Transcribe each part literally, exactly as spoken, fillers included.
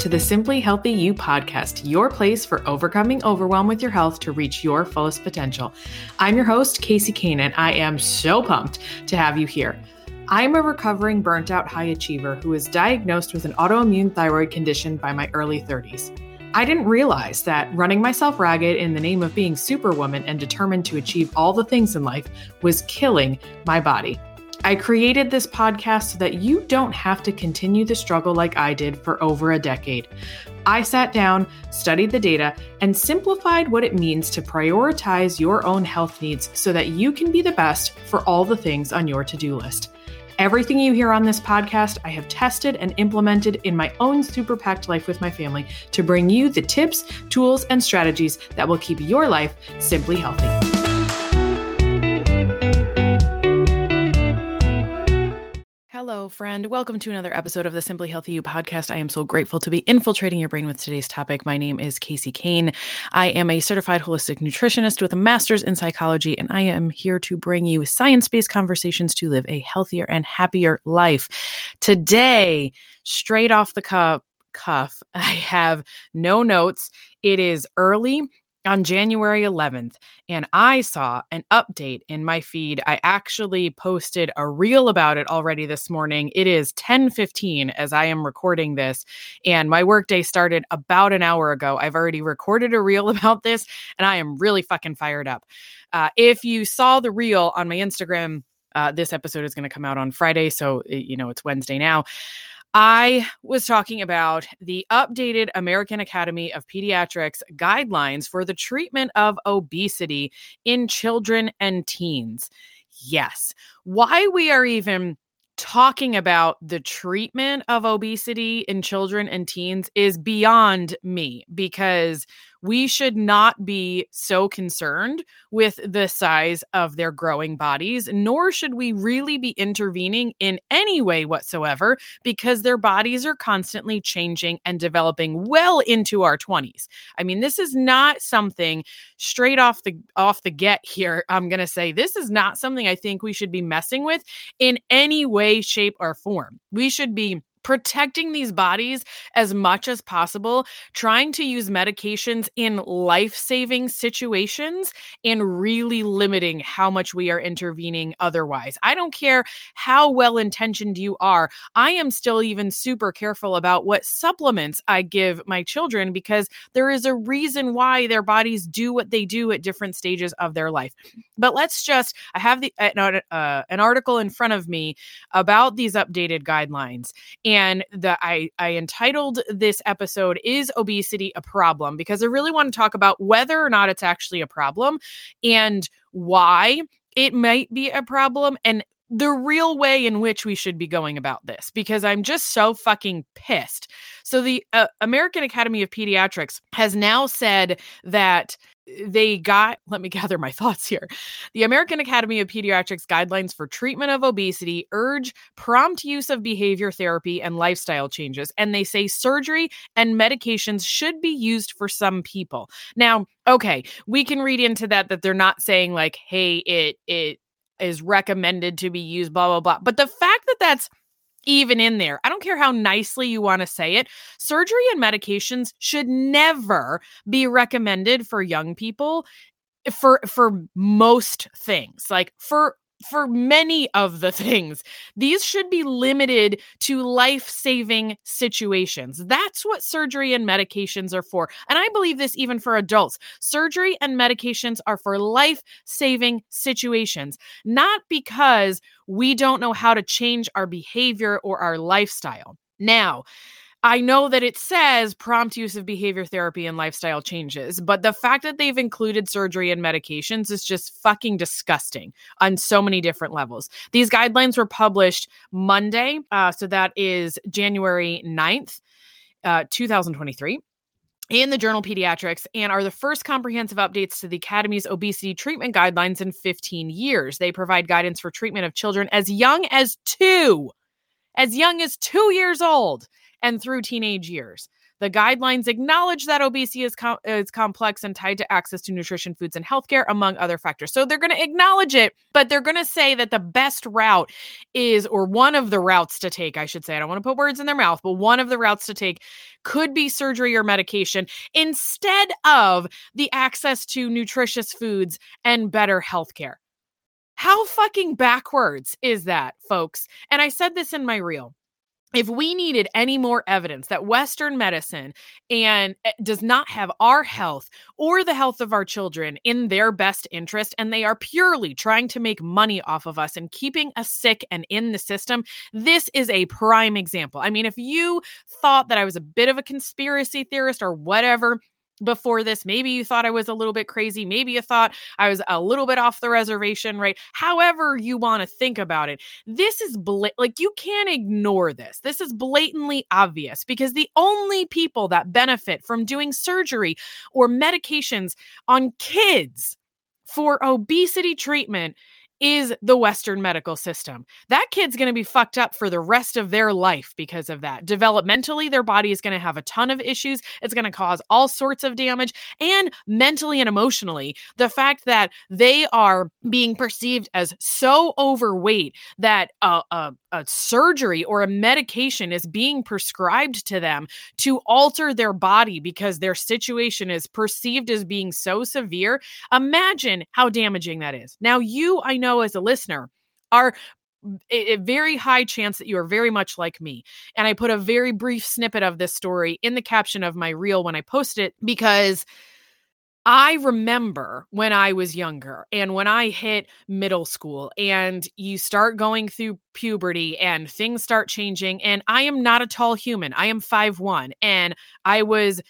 to the Simply Healthy You podcast, your place for overcoming overwhelm with your health to reach your fullest potential. I'm your host, Casey Kane, and I am so pumped to have you here. I'm a recovering burnt-out high achiever who was diagnosed with an autoimmune thyroid condition by my early thirties. I didn't realize that running myself ragged in the name of being superwoman and determined to achieve all the things in life was killing my body. I created this podcast so that you don't have to continue the struggle like I did for over a decade. I sat down, studied the data, and simplified what it means to prioritize your own health needs so that you can be the best for all the things on your to-do list. Everything you hear on this podcast, I have tested and implemented in my own super packed life with my family to bring you the tips, tools, and strategies that will keep your life simply healthy. Hello, friend. Welcome to another episode of the Simply Healthy You podcast. I am so grateful to be infiltrating your brain with today's topic. My name is Casey Kane. I am a certified holistic nutritionist with a master's in psychology, and I am here to bring you science-based conversations to live a healthier and happier life. Today, straight off the cuff, cuff I have no notes. It is early on January eleventh, and I saw an update in my feed. I actually posted a reel about it already this morning. It is ten fifteen as I am recording this, and my workday started about an hour ago. I've already recorded a reel about this, and I am really fucking fired up. Uh, if you saw the reel on my Instagram, uh, this episode is going to come out on Friday, so you know it's Wednesday now. I was talking about the updated American Academy of Pediatrics guidelines for the treatment of obesity in children and teens. Yes. Why we are even talking about the treatment of obesity in children and teens is beyond me, because we should not be so concerned with the size of their growing bodies, nor should we really be intervening in any way whatsoever, because their bodies are constantly changing and developing well into our twenties. I mean, this is not something straight off the off the get here. I'm going to say this is not something I think we should be messing with in any way, shape, or form. We should be protecting these bodies as much as possible, trying to use medications in life-saving situations and really limiting how much we are intervening otherwise. I don't care how well-intentioned you are. I am still even super careful about what supplements I give my children, because there is a reason why their bodies do what they do at different stages of their life. But let's just, I have the uh, an article in front of me about these updated guidelines. And the, I, I entitled this episode, Is Obesity a Problem? Because I really want to talk about whether or not it's actually a problem and why it might be a problem and the real way in which we should be going about this, because I'm just so fucking pissed. So the uh, American Academy of Pediatrics has now said that they got, let me gather my thoughts here. The American Academy of Pediatrics guidelines for treatment of obesity urge prompt use of behavior therapy and lifestyle changes. And they say surgery and medications should be used for some people. Now, okay, we can read into that, that they're not saying like, hey, it, it, is recommended to be used, blah, blah, blah. But the fact that that's even in there, I don't care how nicely you want to say it, surgery and medications should never be recommended for young people for, for most things, like for for many of the things. These should be limited to life-saving situations. That's what surgery and medications are for. And I believe this even for adults. Surgery and medications are for life-saving situations, not because we don't know how to change our behavior or our lifestyle. Now, I know that it says prompt use of behavior therapy and lifestyle changes, but the fact that they've included surgery and medications is just fucking disgusting on so many different levels. These guidelines were published Monday, uh, so that is January ninth, uh, two thousand twenty-three. In the journal Pediatrics, and are the first comprehensive updates to the Academy's obesity treatment guidelines in fifteen years. They provide guidance for treatment of children as young as two, as young as two years old, and through teenage years. The guidelines acknowledge that obesity is, com- is complex and tied to access to nutrition, foods, and healthcare, among other factors. So they're going to acknowledge it, but they're going to say that the best route is, or one of the routes to take, I should say, I don't want to put words in their mouth, but one of the routes to take could be surgery or medication instead of the access to nutritious foods and better healthcare. How fucking backwards is that, folks? And I said this in my reel. If we needed any more evidence that Western medicine and does not have our health or the health of our children in their best interest, and they are purely trying to make money off of us and keeping us sick and in the system, this is a prime example. I mean, if you thought that I was a bit of a conspiracy theorist or whatever before this, maybe you thought I was a little bit crazy. Maybe you thought I was a little bit off the reservation, right? However you want to think about it, this is blat- like you can't ignore this. This is blatantly obvious because the only people that benefit from doing surgery or medications on kids for obesity treatment is the Western medical system. That kid's going to be fucked up for the rest of their life because of that. Developmentally, their body is going to have a ton of issues. It's going to cause all sorts of damage. And mentally and emotionally, the fact that they are being perceived as so overweight that a, a, a surgery or a medication is being prescribed to them to alter their body because their situation is perceived as being so severe. Imagine how damaging that is. Now, you, I know, as a listener, are a very high chance that you are very much like me. And I put a very brief snippet of this story in the caption of my reel when I posted it, because I remember when I was younger and when I hit middle school and you start going through puberty and things start changing. And I am not a tall human. I am five one, and I was,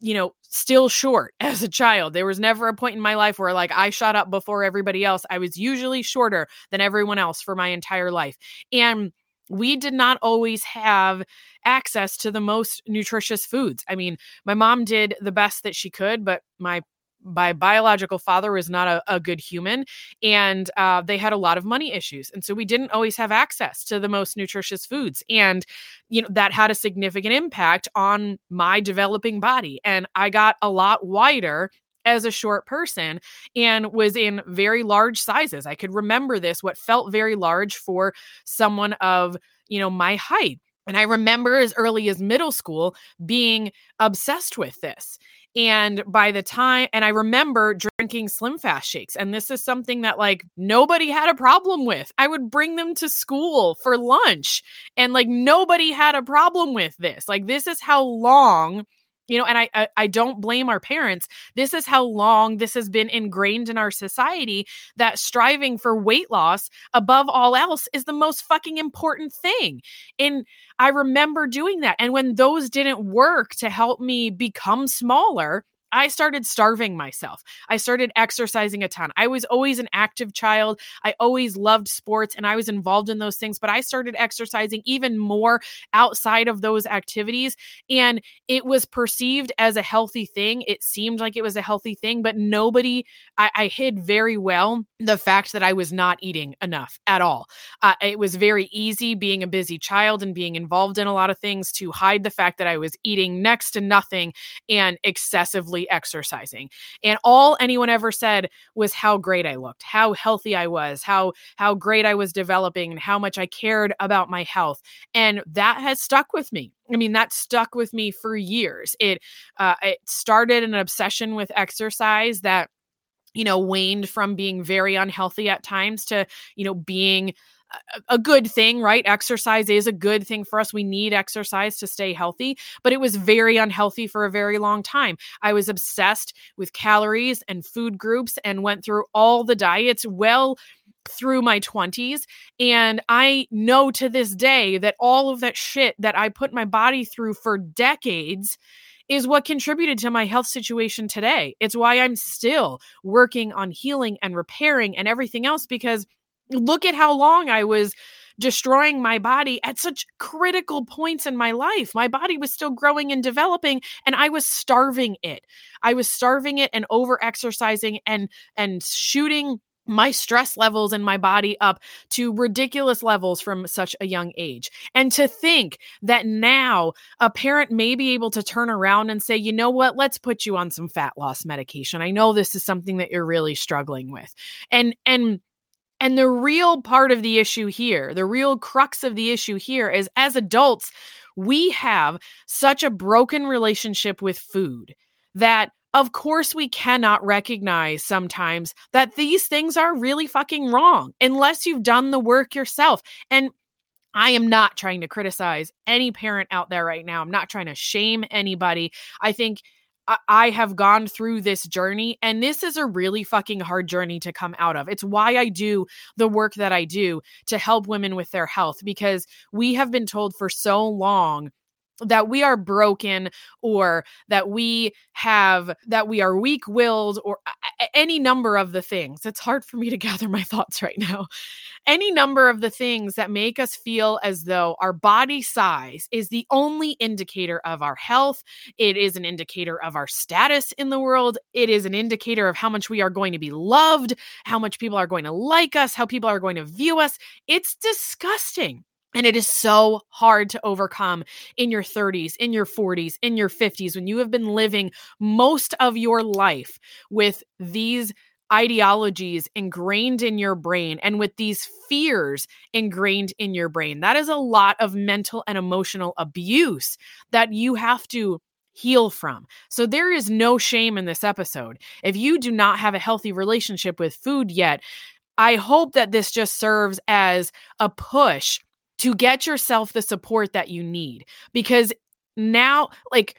you know, still short as a child. There was never a point in my life where like I shot up before everybody else. I was usually shorter than everyone else for my entire life. And we did not always have access to the most nutritious foods. I mean, my mom did the best that she could, but my my biological father was not a, a good human, and uh, they had a lot of money issues. And so we didn't always have access to the most nutritious foods. And, you know, that had a significant impact on my developing body. And I got a lot wider as a short person and was in very large sizes. I could remember this, what felt very large for someone of, you know, my height. And I remember as early as middle school being obsessed with this. And by the time, and I remember drinking SlimFast shakes, and this is something that like nobody had a problem with. I would bring them to school for lunch and like nobody had a problem with this. Like this is how long, you know, and I, I, I don't blame our parents. This is how long this has been ingrained in our society, that striving for weight loss above all else is the most fucking important thing. And I remember doing that. And when those didn't work to help me become smaller, I started starving myself. I started exercising a ton. I was always an active child. I always loved sports and I was involved in those things, but I started exercising even more outside of those activities. And it was perceived as a healthy thing. It seemed like it was a healthy thing, but nobody, I, I hid very well the fact that I was not eating enough at all. Uh, it was very easy being a busy child and being involved in a lot of things to hide the fact that I was eating next to nothing and excessively exercising. And all anyone ever said was how great I looked, how healthy I was, how how great I was developing, and how much I cared about my health. And that has stuck with me. I mean, that stuck with me for years. It uh, it started an obsession with exercise that, you know, waned from being very unhealthy at times to, you know, being a good thing, right? Exercise is a good thing for us. We need exercise to stay healthy, but it was very unhealthy for a very long time. I was obsessed with calories and food groups and went through all the diets well through my twenties. And I know to this day that all of that shit that I put my body through for decades is what contributed to my health situation today. It's why I'm still working on healing and repairing and everything else, because look at how long I was destroying my body at such critical points in my life. My body was still growing and developing, and I was starving it. I was starving it and over-exercising and, and shooting my stress levels in my body up to ridiculous levels from such a young age. And to think that now a parent may be able to turn around and say, you know what, let's put you on some fat loss medication. I know this is something that you're really struggling with. And, and, and the real part of the issue here, the real crux of the issue here is, as adults, we have such a broken relationship with food that, of course, we cannot recognize sometimes that these things are really fucking wrong unless you've done the work yourself. And I am not trying to criticize any parent out there right now. I'm not trying to shame anybody. I think I have gone through this journey, and this is a really fucking hard journey to come out of. It's why I do the work that I do to help women with their health, because we have been told for so long that we are broken, or that we have, that we are weak-willed, or any number of the things. It's hard for me to gather my thoughts right now. Any number of the things that make us feel as though our body size is the only indicator of our health. It is an indicator of our status in the world. It is an indicator of how much we are going to be loved, how much people are going to like us, how people are going to view us. It's disgusting. And it is so hard to overcome in your thirties, in your forties, in your fifties, when you have been living most of your life with these ideologies ingrained in your brain and with these fears ingrained in your brain. That is a lot of mental and emotional abuse that you have to heal from. So there is no shame in this episode. If you do not have a healthy relationship with food yet, I hope that this just serves as a push to get yourself the support that you need. Because now, like,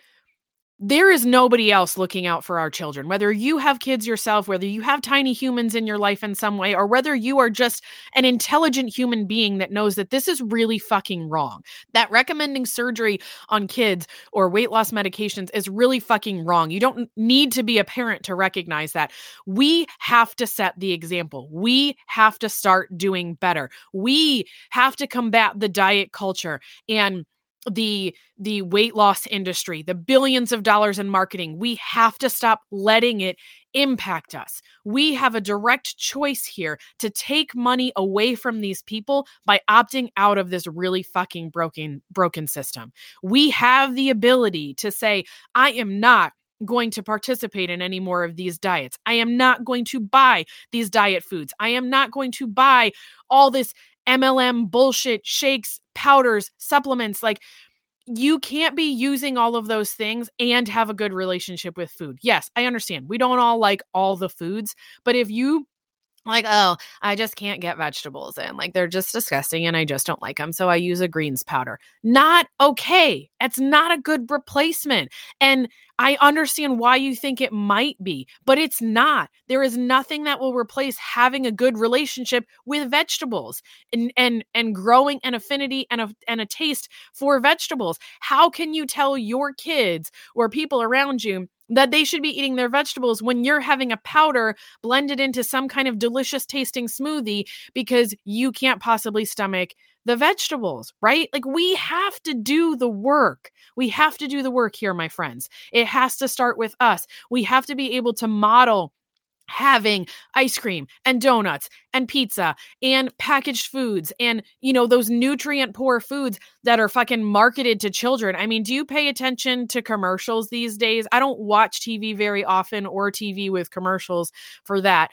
there is nobody else looking out for our children. Whether you have kids yourself, whether you have tiny humans in your life in some way, or whether you are just an intelligent human being that knows that this is really fucking wrong, that recommending surgery on kids or weight loss medications is really fucking wrong. You don't need to be a parent to recognize that. We have to set the example. We have to start doing better. We have to combat the diet culture and the the weight loss industry, the billions of dollars in marketing. We have to stop letting it impact us. We have a direct choice here to take money away from these people by opting out of this really fucking broken, broken system. We have the ability to say, I am not going to participate in any more of these diets. I am not going to buy these diet foods. I am not going to buy all this M L M bullshit, shakes, powders, supplements. Like, you can't be using all of those things and have a good relationship with food. Yes, I understand. We don't all like all the foods, but if you like, oh, I just can't get vegetables in, like, they're just disgusting and I just don't like them, so I use a greens powder. Not okay. That's not a good replacement. And I understand why you think it might be, but it's not. There is nothing that will replace having a good relationship with vegetables and and, and growing an affinity and a, and a taste for vegetables. How can you tell your kids or people around you that they should be eating their vegetables when you're having a powder blended into some kind of delicious tasting smoothie because you can't possibly stomach the vegetables, right? Like, we have to do the work. We have to do the work here, my friends. It has to start with us. We have to be able to model having ice cream and donuts and pizza and packaged foods and, you know, those nutrient poor foods that are fucking marketed to children. I mean, do you pay attention to commercials these days? I don't watch T V very often, or T V with commercials for that.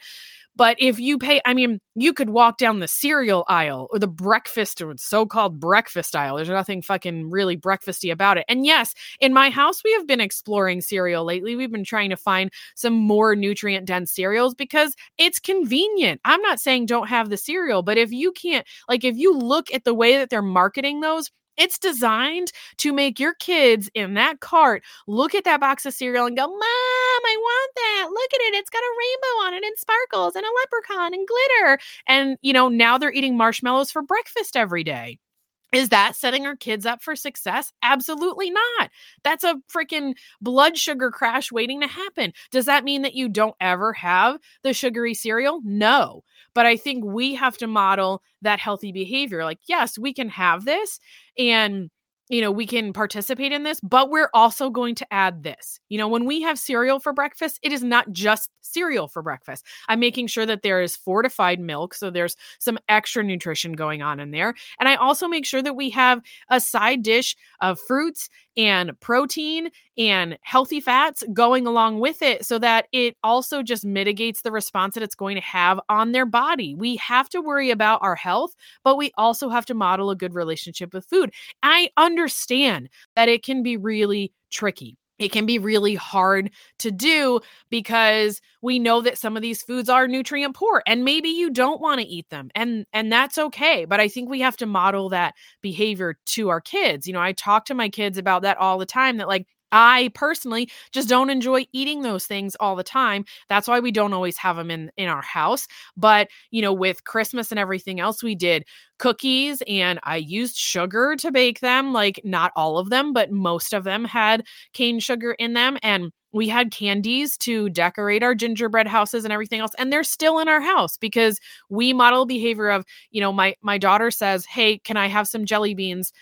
But if you pay, I mean, you could walk down the cereal aisle or the breakfast or so-called breakfast aisle. There's nothing fucking really breakfasty about it. And yes, in my house, we have been exploring cereal lately. We've been trying to find some more nutrient-dense cereals because it's convenient. I'm not saying don't have the cereal, but if you can't, like, if you look at the way that they're marketing those, it's designed to make your kids in that cart look at that box of cereal and go, Mom, I want that. Look at it. It's got a rainbow on it and sparkles and a leprechaun and glitter. And, you know, now they're eating marshmallows for breakfast every day. Is that setting our kids up for success? Absolutely not. That's a freaking blood sugar crash waiting to happen. Does that mean that you don't ever have the sugary cereal? No. But I think we have to model that healthy behavior. Like, yes, we can have this and you know, we can participate in this, but we're also going to add this. You know, when we have cereal for breakfast, it is not just cereal for breakfast. I'm making sure that there is fortified milk. So there's some extra nutrition going on in there. And I also make sure that we have a side dish of fruits and protein and healthy fats going along with it so that it also just mitigates the response that it's going to have on their body. We have to worry about our health, but we also have to model a good relationship with food. I understand that it can be really tricky. It can be really hard to do because we know that some of these foods are nutrient poor and maybe you don't want to eat them, and, and that's okay. But I think we have to model that behavior to our kids. You know, I talk to my kids about that all the time, that like, I personally just don't enjoy eating those things all the time. That's why we don't always have them in, in our house. But, you know, with Christmas and everything else, we did cookies and I used sugar to bake them. Like not all of them, but most of them had cane sugar in them. And we had candies to decorate our gingerbread houses and everything else. And they're still in our house because we model behavior of, you know, my, my daughter says, "Hey, can I have some jelly beans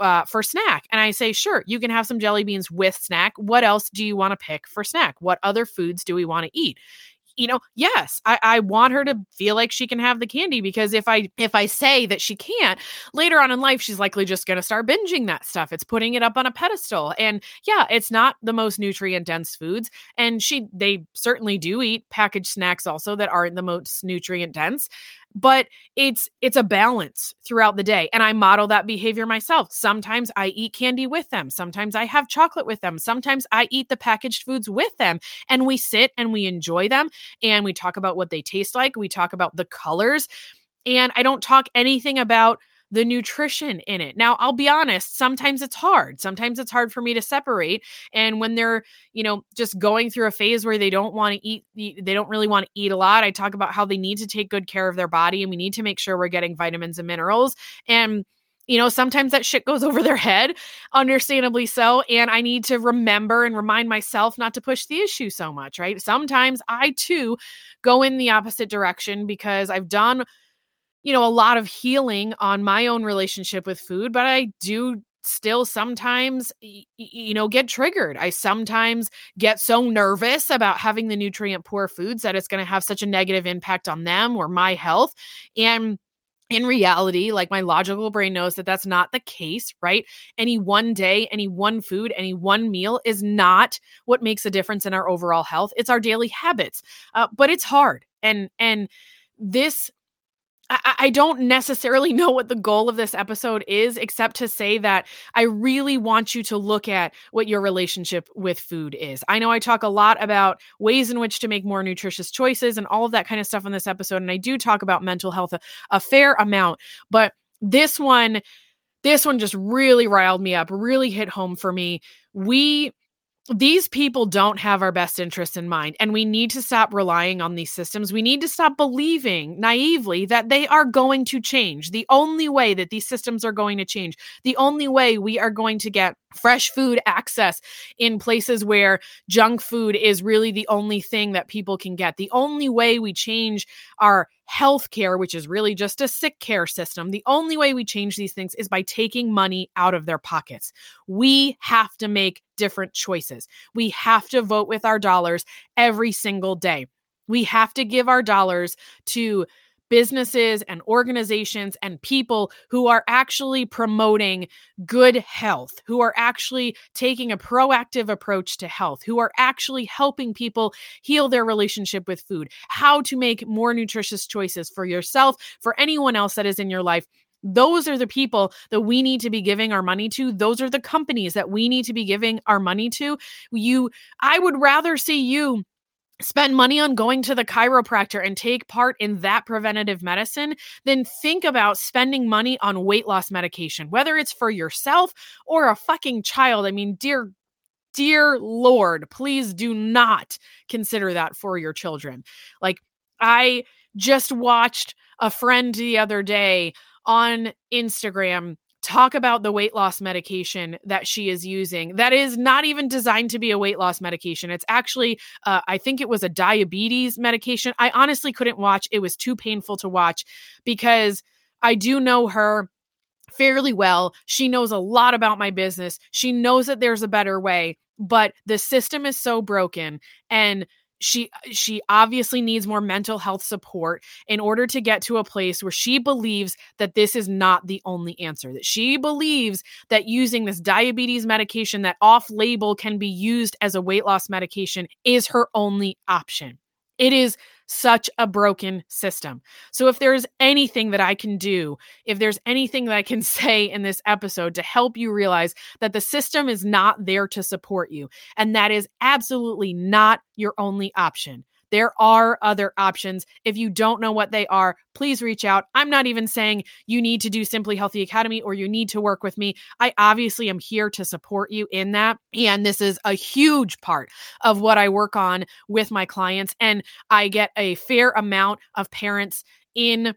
Uh, for snack?" And I say, "Sure, you can have some jelly beans with snack. What else do you want to pick for snack? What other foods do we want to eat?" You know, yes, I, I want her to feel like she can have the candy, because if I if I say that she can't, later on in life, she's likely just going to start binging that stuff. It's putting it up on a pedestal. And yeah, it's not the most nutrient dense foods. And she they certainly do eat packaged snacks also that aren't the most nutrient dense. But it's it's a balance throughout the day. And I model that behavior myself. Sometimes I eat candy with them. Sometimes I have chocolate with them. Sometimes I eat the packaged foods with them. And we sit and we enjoy them. And we talk about what they taste like. We talk about the colors. And I don't talk anything about the nutrition in it. Now, I'll be honest, sometimes it's hard. Sometimes it's hard for me to separate. And when they're, you know, just going through a phase where they don't want to eat, they don't really want to eat a lot, I talk about how they need to take good care of their body and we need to make sure we're getting vitamins and minerals. And, you know, sometimes that shit goes over their head, understandably so. And I need to remember and remind myself not to push the issue so much, right? Sometimes I too go in the opposite direction because I've done you know, a lot of healing on my own relationship with food, but I do still sometimes, you know, get triggered. I sometimes get so nervous about having the nutrient poor foods that it's going to have such a negative impact on them or my health. And in reality, like my logical brain knows that that's not the case, right? Any one day, any one food, any one meal is not what makes a difference in our overall health. It's our daily habits, uh, but it's hard. And, and this I don't necessarily know what the goal of this episode is, except to say that I really want you to look at what your relationship with food is. I know I talk a lot about ways in which to make more nutritious choices and all of that kind of stuff in this episode. And I do talk about mental health a, a fair amount, but this one, this one just really riled me up, really hit home for me. We These people don't have our best interests in mind, and we need to stop relying on these systems. We need to stop believing naively that they are going to change. The only way that these systems are going to change, the only way we are going to get fresh food access in places where junk food is really the only thing that people can get, the only way we change our healthcare, which is really just a sick care system, the only way we change these things is by taking money out of their pockets. We have to make different choices. We have to vote with our dollars every single day. We have to give our dollars to businesses and organizations and people who are actually promoting good health, who are actually taking a proactive approach to health, who are actually helping people heal their relationship with food, how to make more nutritious choices for yourself, for anyone else that is in your life. Those are the people that we need to be giving our money to. Those are the companies that we need to be giving our money to. You, I would rather see you spend money on going to the chiropractor and take part in that preventative medicine, then think about spending money on weight loss medication, whether it's for yourself or a fucking child. I mean, dear, dear Lord, please do not consider that for your children. Like, I just watched a friend the other day on Instagram talk about the weight loss medication that she is using that is not even designed to be a weight loss medication. It's actually, uh, I think it was a diabetes medication. I honestly couldn't watch. It was too painful to watch because I do know her fairly well. She knows a lot about my business. She knows that there's a better way, but the system is so broken, and she she obviously needs more mental health support in order to get to a place where she believes that this is not the only answer, that she believes that using this diabetes medication that off-label can be used as a weight loss medication is her only option. It is such a broken system. So if there is anything that I can do, if there's anything that I can say in this episode to help you realize that the system is not there to support you, and that is absolutely not your only option. There are other options. If you don't know what they are, please reach out. I'm not even saying you need to do Simply Healthy Academy or you need to work with me. I obviously am here to support you in that. And this is a huge part of what I work on with my clients. And I get a fair amount of parents in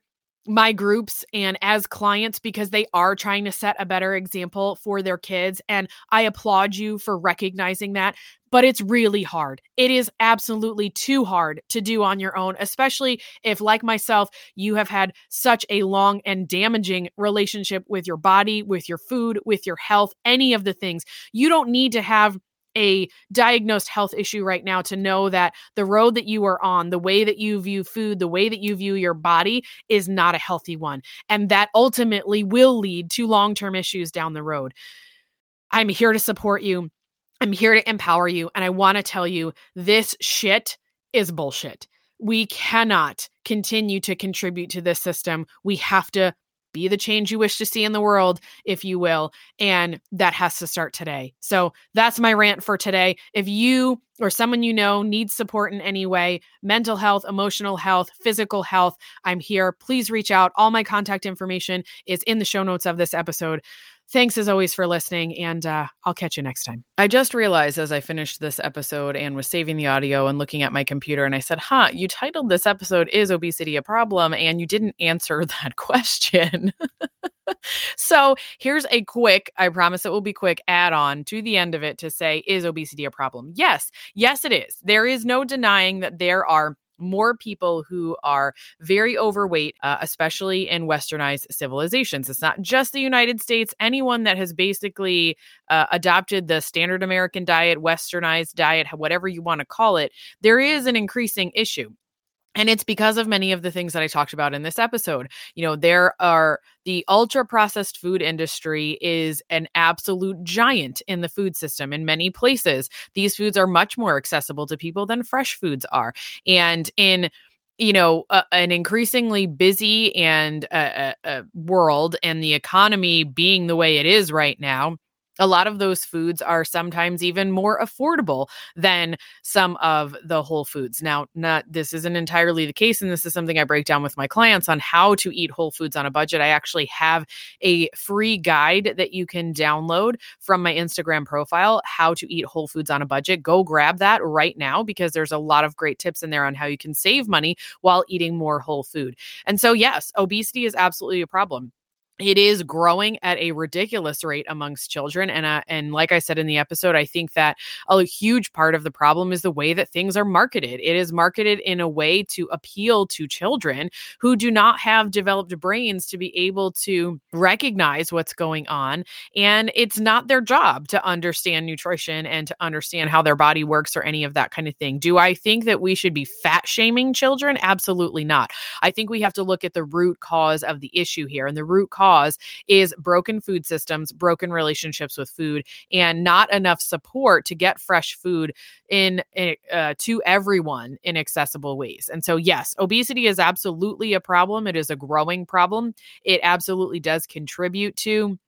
my groups and as clients, because they are trying to set a better example for their kids. And I applaud you for recognizing that, but it's really hard. It is absolutely too hard to do on your own, especially if, like myself, you have had such a long and damaging relationship with your body, with your food, with your health, any of the things. You don't need to have a diagnosed health issue right now to know that the road that you are on, the way that you view food, the way that you view your body is not a healthy one. And that ultimately will lead to long-term issues down the road. I'm here to support you. I'm here to empower you. And I want to tell you, this shit is bullshit. We cannot continue to contribute to this system. We have to be the change you wish to see in the world, if you will. And that has to start today. So that's my rant for today. If you or someone you know needs support in any way, mental health, emotional health, physical health, I'm here. Please reach out. All my contact information is in the show notes of this episode. Thanks as always for listening, and uh, I'll catch you next time. I just realized as I finished this episode and was saving the audio and looking at my computer, and I said, huh, you titled this episode, Is Obesity a Problem? And you didn't answer that question. So here's a quick, I promise it will be quick, add on to the end of it to say, is obesity a problem? Yes. Yes, it is. There is no denying that there are more people who are very overweight, uh, especially in westernized civilizations. It's not just the United States. Anyone that has basically uh, adopted the standard American diet, westernized diet, whatever you want to call it, there is an increasing issue. And it's because of many of the things that I talked about in this episode. You know, there are the ultra processed food industry is an absolute giant in the food system in many places. These foods are much more accessible to people than fresh foods are. And in you know, uh, an increasingly busy and uh, uh, world, and the economy being the way it is right now, a lot of those foods are sometimes even more affordable than some of the whole foods. Now, not this isn't entirely the case, and this is something I break down with my clients on how to eat whole foods on a budget. I actually have a free guide that you can download from my Instagram profile, How to Eat Whole Foods on a Budget. Go grab that right now, because there's a lot of great tips in there on how you can save money while eating more whole food. And so, yes, obesity is absolutely a problem. It is growing at a ridiculous rate amongst children. And uh, and like I said in the episode, I think that a huge part of the problem is the way that things are marketed. It is marketed in a way to appeal to children who do not have developed brains to be able to recognize what's going on. And it's not their job to understand nutrition and to understand how their body works or any of that kind of thing. Do I think that we should be fat shaming children? Absolutely not. I think we have to look at the root cause of the issue here. And the root cause is broken food systems, broken relationships with food, and not enough support to get fresh food in uh, to everyone in accessible ways. And so, yes, obesity is absolutely a problem. It is a growing problem. It absolutely does contribute to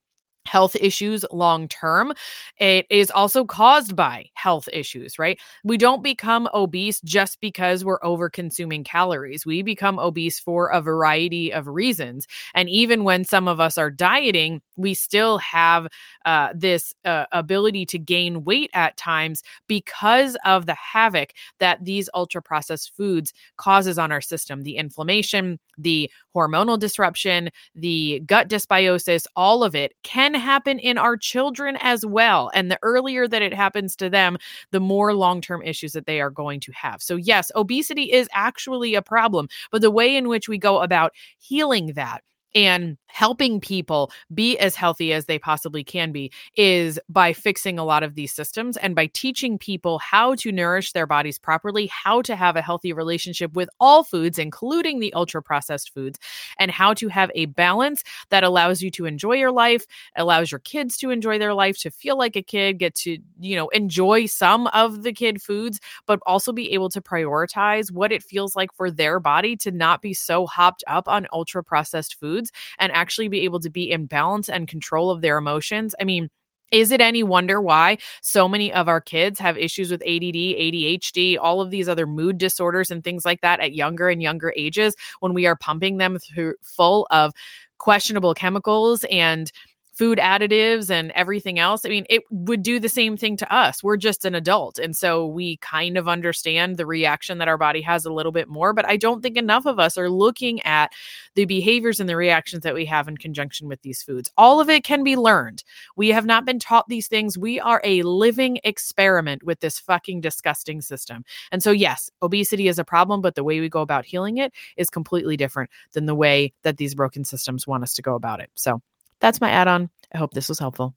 health issues long-term. It is also caused by health issues, right? We don't become obese just because we're over-consuming calories. We become obese for a variety of reasons. And even when some of us are dieting, we still have uh, this uh, ability to gain weight at times because of the havoc that these ultra-processed foods causes on our system, the inflammation, the hormonal disruption, the gut dysbiosis, all of it can happen in our children as well. And the earlier that it happens to them, the more long-term issues that they are going to have. So yes, obesity is actually a problem, but the way in which we go about healing that and helping people be as healthy as they possibly can be is by fixing a lot of these systems and by teaching people how to nourish their bodies properly, how to have a healthy relationship with all foods, including the ultra processed foods, and how to have a balance that allows you to enjoy your life, allows your kids to enjoy their life, to feel like a kid, get to, you know, enjoy some of the kid foods, but also be able to prioritize what it feels like for their body to not be so hopped up on ultra processed foods and actually be able to be in balance and control of their emotions. I mean, is it any wonder why so many of our kids have issues with A D D, A D H D, all of these other mood disorders and things like that at younger and younger ages, when we are pumping them through full of questionable chemicals and food additives and everything else? I mean, it would do the same thing to us. We're just an adult. And so we kind of understand the reaction that our body has a little bit more, but I don't think enough of us are looking at the behaviors and the reactions that we have in conjunction with these foods. All of it can be learned. We have not been taught these things. We are a living experiment with this fucking disgusting system. And so yes, obesity is a problem, but the way we go about healing it is completely different than the way that these broken systems want us to go about it. So that's my add-on. I hope this was helpful.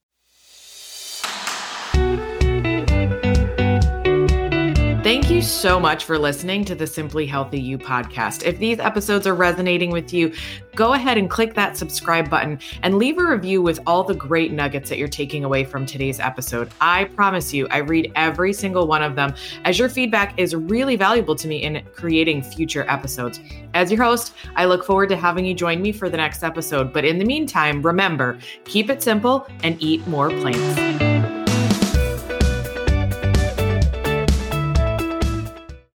Thank you so much for listening to the Simply Healthy You podcast. If these episodes are resonating with you, go ahead and click that subscribe button and leave a review with all the great nuggets that you're taking away from today's episode. I promise you, I read every single one of them, as your feedback is really valuable to me in creating future episodes. As your host, I look forward to having you join me for the next episode. But in the meantime, remember, keep it simple and eat more plants.